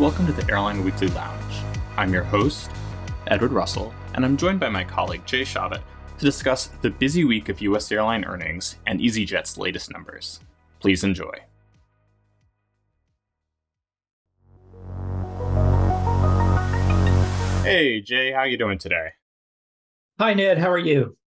Welcome to the Airline Weekly Lounge. I'm your host, Edward Russell, and I'm joined by my colleague Jay Shavit to discuss the busy week of U.S. airline earnings and EasyJet's latest numbers. Please enjoy. Hey, Jay, how you doing today? Hi, Ned. How are you?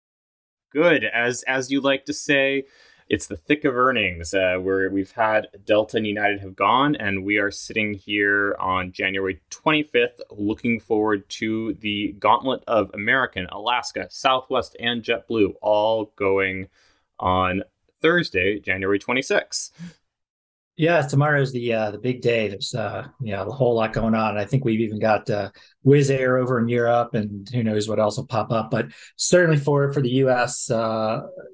Good. As you like to say, it's the thick of earnings where we've had Delta and United have gone, and we are sitting here on January 25th looking forward to the gauntlet of American, Alaska, Southwest, and JetBlue all going on Thursday, January 26th. Yeah, tomorrow's the big day. There's a whole lot going on. I think we've even got Wizz Air over in Europe, and who knows what else will pop up. But certainly for the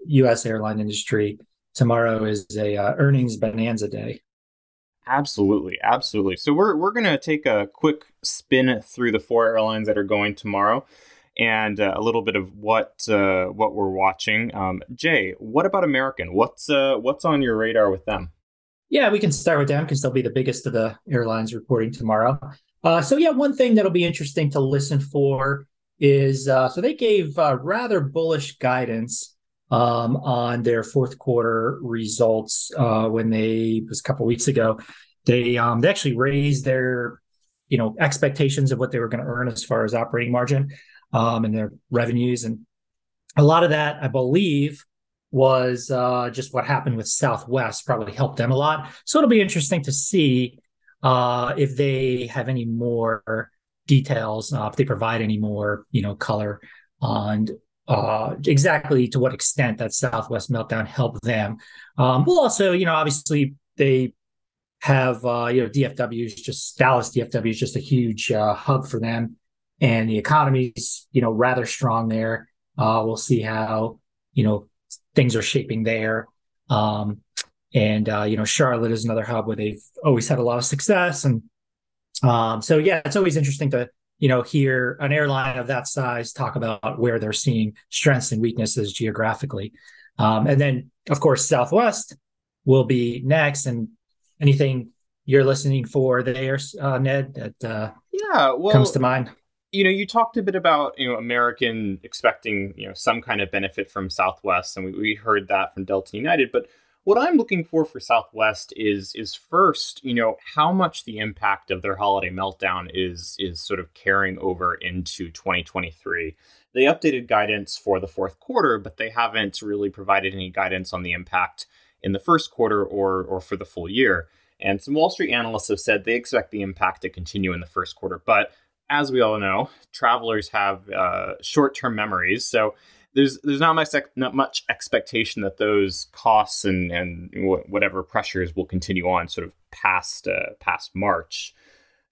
U.S. airline industry, tomorrow is a earnings bonanza day. Absolutely. So we're going to take a quick spin through the four airlines that are going tomorrow, and a little bit of what we're watching. Jay, what about American? What's on your radar with them? Yeah, we can start with them because they'll be the biggest of the airlines reporting tomorrow. One thing that'll be interesting to listen for is, they gave rather bullish guidance on their fourth quarter results it was a couple of weeks ago. They actually raised their expectations of what they were going to earn as far as operating margin and their revenues. And a lot of that, I believe, was just what happened with Southwest probably helped them a lot. So it'll be interesting to see if they have any more details, if they provide any more, color on exactly to what extent that Southwest meltdown helped them. We'll also, obviously they have, Dallas DFW is just a huge hub for them, and the economy's, rather strong there. We'll see how, things are shaping there. Charlotte is another hub where they've always had a lot of success. And it's always interesting to, hear an airline of that size talk about where they're seeing strengths and weaknesses geographically. And then, of course, Southwest will be next. And anything you're listening for there, Ned, that comes to mind? You talked a bit about, American expecting, some kind of benefit from Southwest, and we heard that from Delta United. But what I'm looking for Southwest is first, how much the impact of their holiday meltdown is sort of carrying over into 2023. They updated guidance for the fourth quarter, but they haven't really provided any guidance on the impact in the first quarter or for the full year. And some Wall Street analysts have said they expect the impact to continue in the first quarter, but as we all know, travelers have short-term memories, so there's not much expectation that those costs and whatever pressures will continue on sort of past March.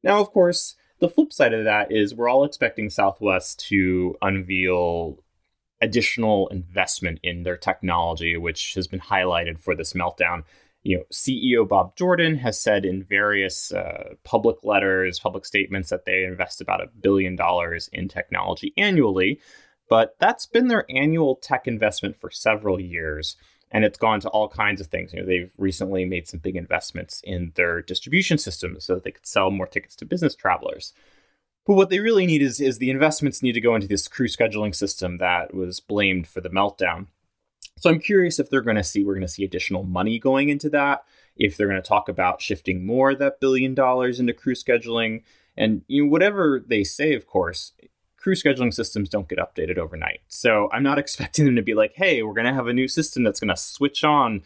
Now, of course, the flip side of that is we're all expecting Southwest to unveil additional investment in their technology, which has been highlighted for this meltdown. CEO Bob Jordan has said in various public statements that they invest about $1 billion in technology annually, but that's been their annual tech investment for several years, and it's gone to all kinds of things. They've recently made some big investments in their distribution system so that they could sell more tickets to business travelers. But what they really need is the investments need to go into this crew scheduling system that was blamed for the meltdown. So I'm curious if we're going to see additional money going into that, if they're going to talk about shifting more of that $1 billion into crew scheduling. And whatever they say, of course, crew scheduling systems don't get updated overnight. So I'm not expecting them to be like, hey, we're going to have a new system that's going to switch on,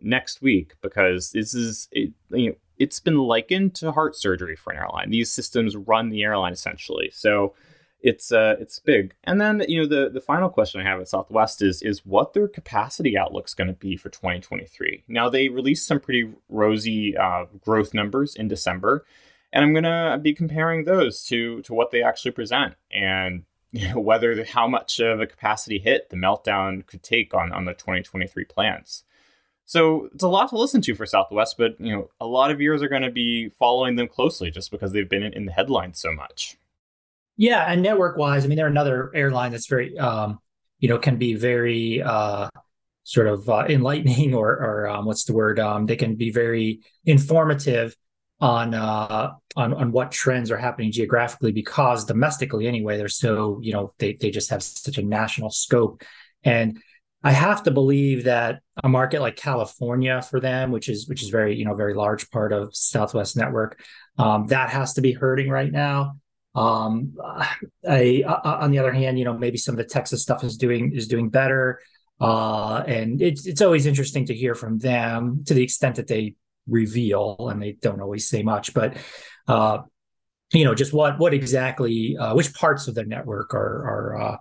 next week, because this is, it's been likened to heart surgery for an airline. These systems run the airline essentially. So it's big. And then, the final question I have at Southwest is what their capacity outlook's going to be for 2023. Now, they released some pretty rosy growth numbers in December, and I'm going to be comparing those to what they actually present and how much of a capacity hit the meltdown could take on the 2023 plans. So it's a lot to listen to for Southwest, but, a lot of viewers are going to be following them closely just because they've been in the headlines so much. Yeah, and network-wise, I mean, they're another airline that's very, can be very enlightening or they can be very informative on what trends are happening geographically, because domestically anyway, they're so, you know, they just have such a national scope. And I have to believe that a market like California for them, which is very, you know, very large part of Southwest network, that has to be hurting right now. On the other hand, you know, maybe some of the Texas stuff is doing better. And it's always interesting to hear from them, to the extent that they reveal, and they don't always say much, but, you know, just what exactly, which parts of their network are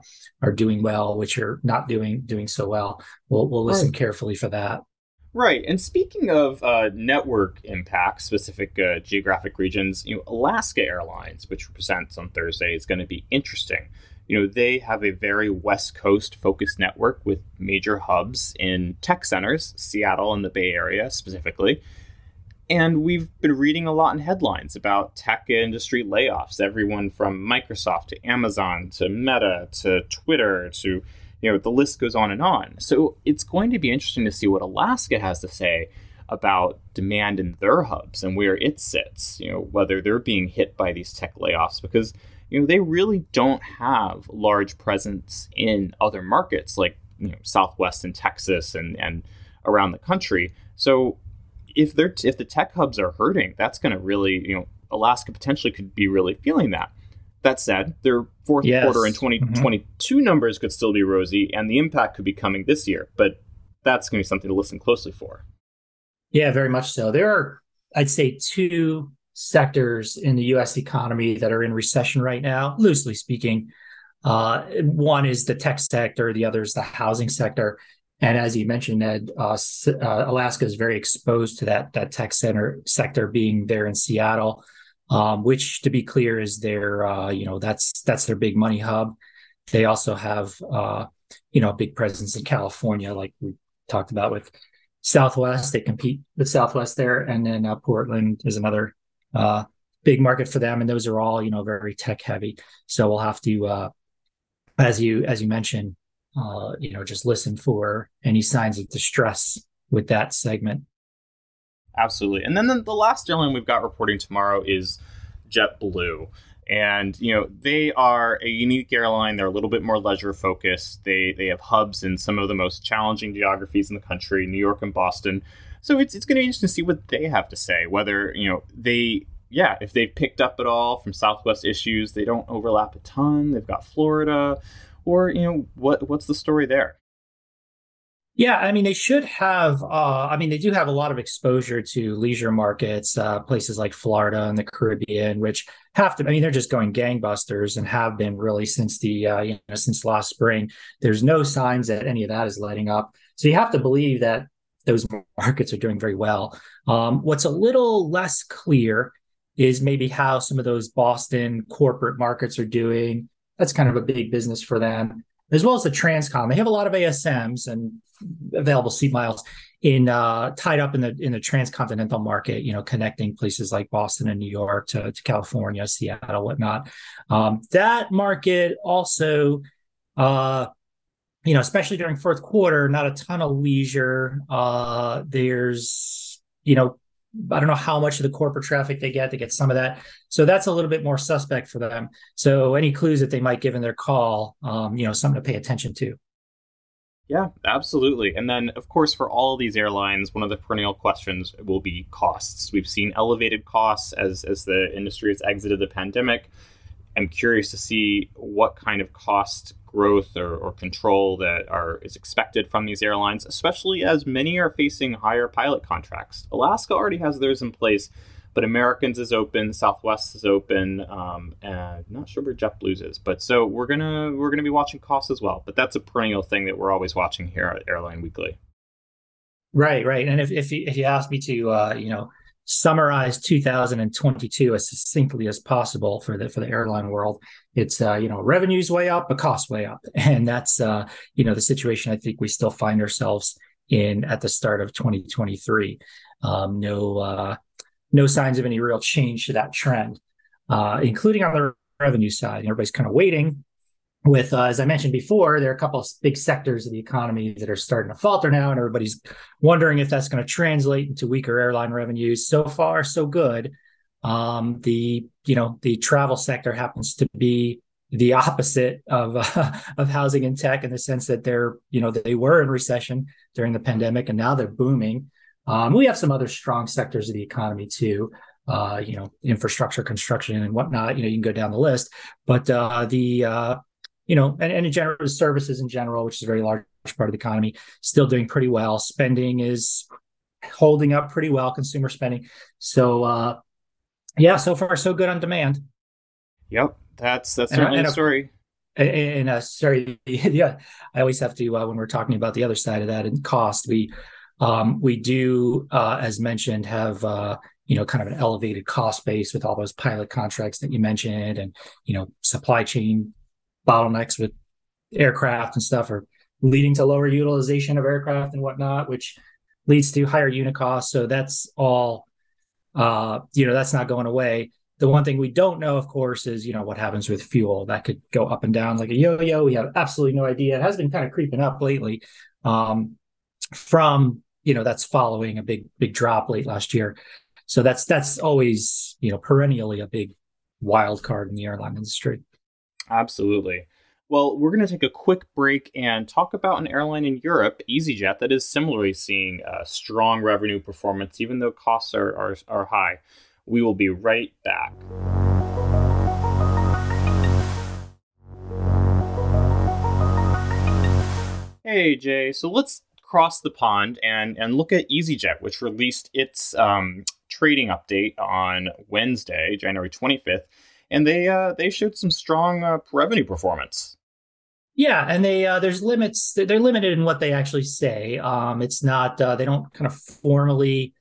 doing well, which are not doing so well. We'll listen carefully for that. Right. And speaking of network impacts, specific geographic regions, you know, Alaska Airlines, which represents on Thursday, is going to be interesting. You know, they have a very West Coast focused network with major hubs in tech centers, Seattle and the Bay Area specifically. And we've been reading a lot in headlines about tech industry layoffs, everyone from Microsoft to Amazon to Meta to Twitter to, you know, the list goes on and on. So it's going to be interesting to see what Alaska has to say about demand in their hubs and where it sits, you know, whether they're being hit by these tech layoffs, because, you know, they really don't have large presence in other markets like, you know, Southwest and Texas and around the country. So if the tech hubs are hurting, that's going to really, you know, Alaska potentially could be really feeling that. That said, their fourth quarter and 2022 numbers could still be rosy, and the impact could be coming this year. But that's going to be something to listen closely for. Yeah, very much so. There are, I'd say, two sectors in the U.S. economy that are in recession right now, loosely speaking. One is the tech sector. The other is the housing sector. And as you mentioned, Ed, Alaska is very exposed to that tech center sector, being there in Seattle. Which, to be clear, is their, you know, that's their big money hub. They also have, you know, a big presence in California, like we talked about with Southwest. They compete with Southwest there. And then Portland is another big market for them. And those are all, you know, very tech heavy. So we'll have to, as you mentioned, you know, just listen for any signs of distress with that segment. Absolutely. And then the last airline we've got reporting tomorrow is JetBlue. And, you know, they are a unique airline. They're a little bit more leisure focused. They have hubs in some of the most challenging geographies in the country, New York and Boston. So it's going to be interesting to see what they have to say, whether, you know, if they've picked up at all from Southwest issues. They don't overlap a ton. They've got Florida, or, you know, what's the story there? Yeah, I mean, they should have, they do have a lot of exposure to leisure markets, places like Florida and the Caribbean, which have to, I mean, they're just going gangbusters and have been really since since last spring. There's no signs that any of that is letting up. So you have to believe that those markets are doing very well. What's a little less clear is maybe how some of those Boston corporate markets are doing. That's kind of a big business for them, as well as the Transcon. They have a lot of ASMs and available seat miles tied up in the transcontinental market, you know, connecting places like Boston and New York to California, Seattle, whatnot. That market also, you know, especially during fourth quarter, not a ton of leisure. There's, you know, I don't know how much of the corporate traffic they get. They get some of that. So that's a little bit more suspect for them. So any clues that they might give in their call, you know, something to pay attention to. Yeah, absolutely. And then, of course, for all of these airlines, one of the perennial questions will be costs. We've seen elevated costs as the industry has exited the pandemic. I'm curious to see what kind of cost growth or control that is expected from these airlines, especially as many are facing higher pilot contracts. Alaska already has theirs in place, but American's is open, Southwest is open, and not sure where JetBlue's is. But so we're gonna be watching costs as well. But that's a perennial thing that we're always watching here at Airline Weekly. Right. And if you ask me to, you know, summarize 2022 as succinctly as possible for the airline world, it's, you know, revenues way up, but costs way up. And that's, you know, the situation I think we still find ourselves in at the start of 2023. No signs of any real change to that trend, including on the revenue side. Everybody's kind of waiting with, as I mentioned before, there are a couple of big sectors of the economy that are starting to falter now, and everybody's wondering if that's going to translate into weaker airline revenues. So far, so good. The travel sector happens to be the opposite of housing and tech in the sense that they were in recession during the pandemic and now they're booming. We have some other strong sectors of the economy too, infrastructure, construction, and whatnot. You can go down the list, but and in general, services in general, which is a very large part of the economy, still doing pretty well. Spending is holding up pretty well, consumer spending. So so far so good on demand. Yep. That's certainly the story. I always have to, when we're talking about the other side of that and cost, we do, as mentioned, have, kind of an elevated cost base with all those pilot contracts that you mentioned and, supply chain bottlenecks with aircraft and stuff are leading to lower utilization of aircraft and whatnot, which leads to higher unit costs. So that's all, that's not going away. The one thing we don't know, of course, is, what happens with fuel. That could go up and down like a yo-yo. We have absolutely no idea. It has been kind of creeping up lately that's following a big drop late last year. So that's always, perennially a big wild card in the airline industry. Absolutely. Well, we're going to take a quick break and talk about an airline in Europe, EasyJet, that is similarly seeing a strong revenue performance, even though costs are high. We will be right back. Hey, Jay. So let's cross the pond and look at EasyJet, which released its trading update on Wednesday, January 25th. And they showed some strong revenue performance. Yeah, and they there's limits. They're limited in what they actually say. It's not they don't kind of formally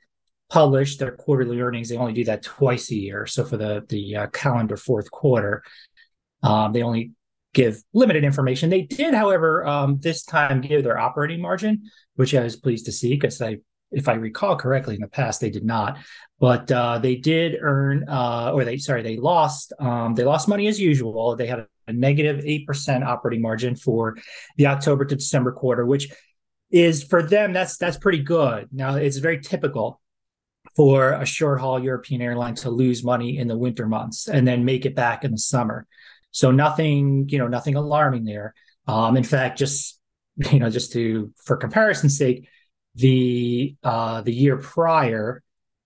publish their quarterly earnings. They only do that twice a year. So for the calendar fourth quarter, they only give limited information. They did, however, this time give their operating margin, which I was pleased to see because if I recall correctly, in the past they did not. But they did earn, they lost money as usual. They had a negative 8% operating margin for the October to December quarter, which is for them that's pretty good. Now it's very typical for a short-haul European airline to lose money in the winter months and then make it back in the summer. So nothing alarming there. In fact, for comparison's sake, the year prior,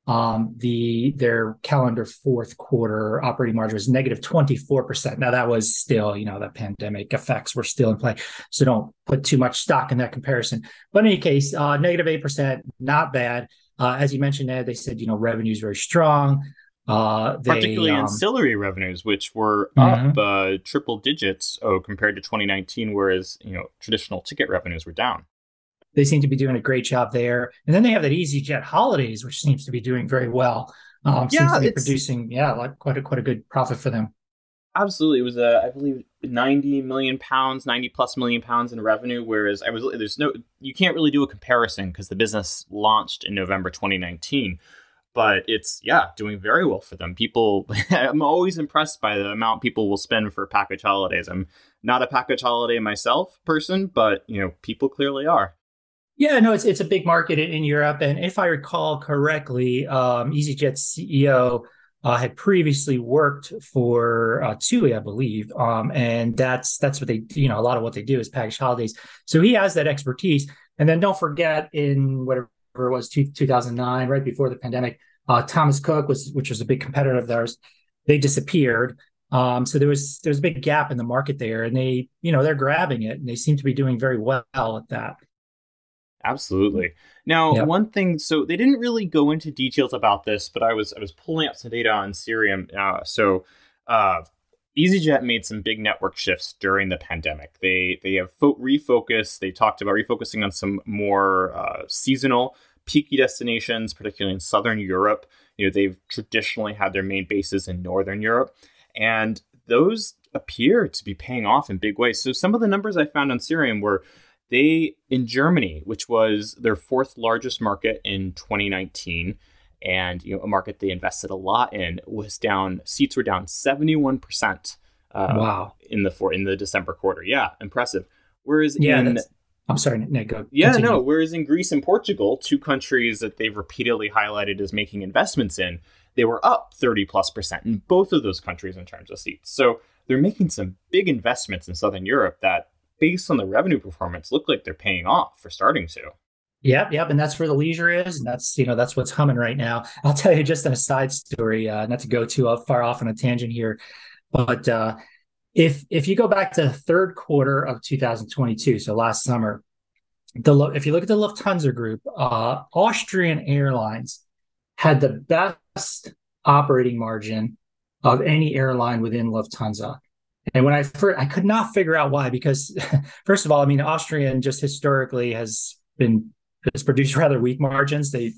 their calendar fourth quarter operating margin was negative 24%. Now that was still, the pandemic effects were still in play. So don't put too much stock in that comparison. But in any case, negative 8%, not bad. As you mentioned, Ed, they said, revenue is very strong. Particularly ancillary revenues, which were up triple digits compared to 2019, whereas, traditional ticket revenues were down. They seem to be doing a great job there. And then they have that EasyJet Holidays, which seems to be doing very well. Seems to be producing, quite a good profit for them. Absolutely. It was, I believe, 90 plus million pounds in revenue, whereas you can't really do a comparison because the business launched in November 2019, but it's, doing very well for them. People, I'm always impressed by the amount people will spend for package holidays. I'm not a package holiday myself person, but, people clearly are. Yeah, no, it's a big market in Europe. And if I recall correctly, EasyJet's CEO had previously worked for Tui, I believe. And that's what they, a lot of what they do is package holidays. So he has that expertise. And then don't forget in whatever it was, 2009, right before the pandemic, Thomas Cook, which was a big competitor of theirs, they disappeared. So there was a big gap in the market there. And they, they're grabbing it. And they seem to be doing very well at that. Absolutely. Now, One thing, so they didn't really go into details about this, but I was pulling up some data on Sirium. So EasyJet made some big network shifts during the pandemic. They have refocused. They talked about refocusing on some more seasonal peaky destinations, particularly in Southern Europe. They've traditionally had their main bases in Northern Europe, and those appear to be paying off in big ways. So some of the numbers I found on Sirium were in Germany, which was their fourth largest market in 2019, and a market they invested a lot in, was down. Seats were down 71%. Wow! In the December quarter, impressive. Whereas I'm sorry, Nick. Go. Yeah, continue. No. Whereas in Greece and Portugal, two countries that they've repeatedly highlighted as making investments in, they were up 30+% in both of those countries in terms of seats. So they're making some big investments in Southern Europe that, based on the revenue performance, look like they're paying off for starting to. Yep. And that's where the leisure is. And that's, you know, that's what's humming right now. I'll tell you just an aside story, not to go too far off on a tangent here, but if you go back to the third quarter of 2022, so last summer, if you look at the Lufthansa Group, Austrian Airlines had the best operating margin of any airline within Lufthansa. And when I could not figure out why, because first of all, I mean, Austrian just historically has produced rather weak margins. They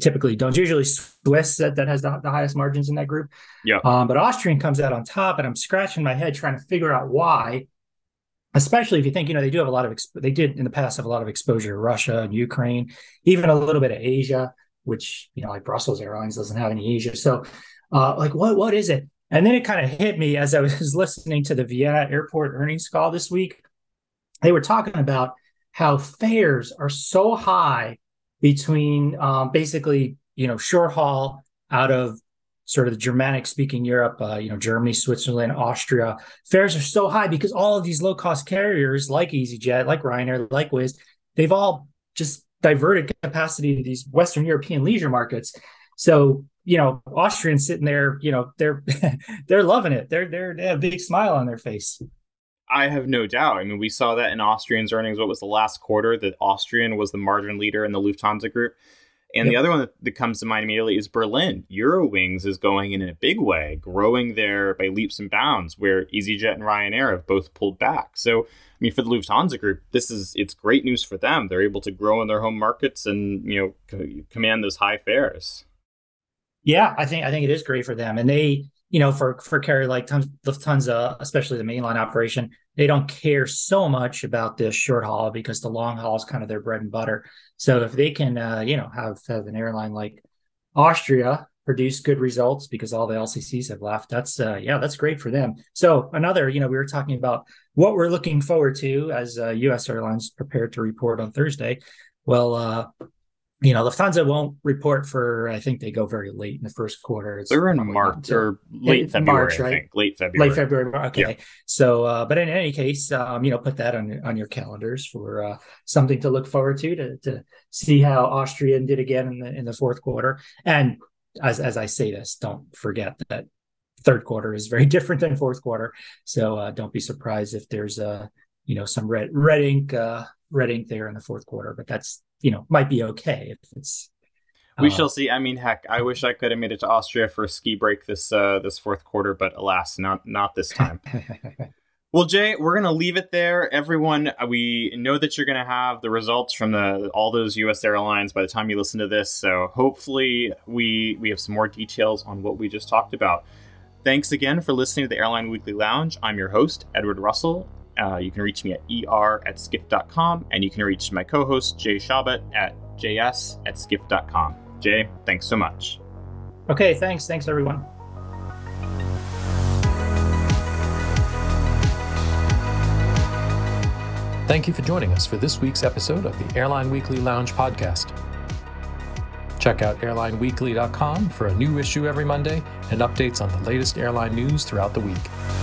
typically don't. It's usually Swiss that has the highest margins in that group. Yeah. But Austrian comes out on top, and I'm scratching my head trying to figure out why. Especially if you think, they do have a lot of they did in the past have a lot of exposure to Russia and Ukraine, even a little bit of Asia, which like Brussels Airlines doesn't have any Asia. So, what is it? And then it kind of hit me as I was listening to the Vienna airport earnings call this week. They were talking about how fares are so high between short haul out of sort of the Germanic speaking Europe, Germany, Switzerland, Austria. Fares are so high because all of these low cost carriers like EasyJet, like Ryanair, like Wizz, they've all just diverted capacity to these Western European leisure markets. So, Austrians sitting there, they're they're loving it. They have a big smile on their face. I have no doubt. I mean, we saw that in Austrian's earnings. What was the last quarter that Austrian was the margin leader in the Lufthansa Group? And The other one that comes to mind immediately is Berlin. Eurowings is going in a big way, growing there by leaps and bounds, where EasyJet and Ryanair have both pulled back. So, I mean, for the Lufthansa Group, it's great news for them. They're able to grow in their home markets and, command those high fares. Yeah, I think it is great for them. And they... for carrier like Lufthansa, especially the mainline operation, they don't care so much about this short haul because the long haul is kind of their bread and butter. So if they can, have an airline like Austria produce good results because all the LCCs have left, that's great for them. So another, we were talking about what we're looking forward to as U.S. airlines prepare to report on Thursday. Well, Lufthansa won't report for, I think they go very late in the first quarter. They're in March or late February, March, right? I think. Late February. Okay. Yeah. So, but in any case, put that on your calendars for something to look forward to see how Austrian did again in the fourth quarter. And as I say this, don't forget that third quarter is very different than fourth quarter. So don't be surprised if there's some red ink there in the fourth quarter, but that's, might be okay if it's. We shall see. I mean, heck, I wish I could have made it to Austria for a ski break this fourth quarter, but alas, not this time. Well, Jay, we're going to leave it there. Everyone, we know that you're going to have the results from all those U.S. airlines by the time you listen to this. So hopefully we have some more details on what we just talked about. Thanks again for listening to the Airline Weekly Lounge. I'm your host, Edward Russell. You can reach me at er@skiff.com, and you can reach my co-host, Jay Shavit, at js@skiff.com. Jay, thanks so much. Okay, thanks. Thanks, everyone. Thank you for joining us for this week's episode of the Airline Weekly Lounge podcast. Check out airlineweekly.com for a new issue every Monday and updates on the latest airline news throughout the week.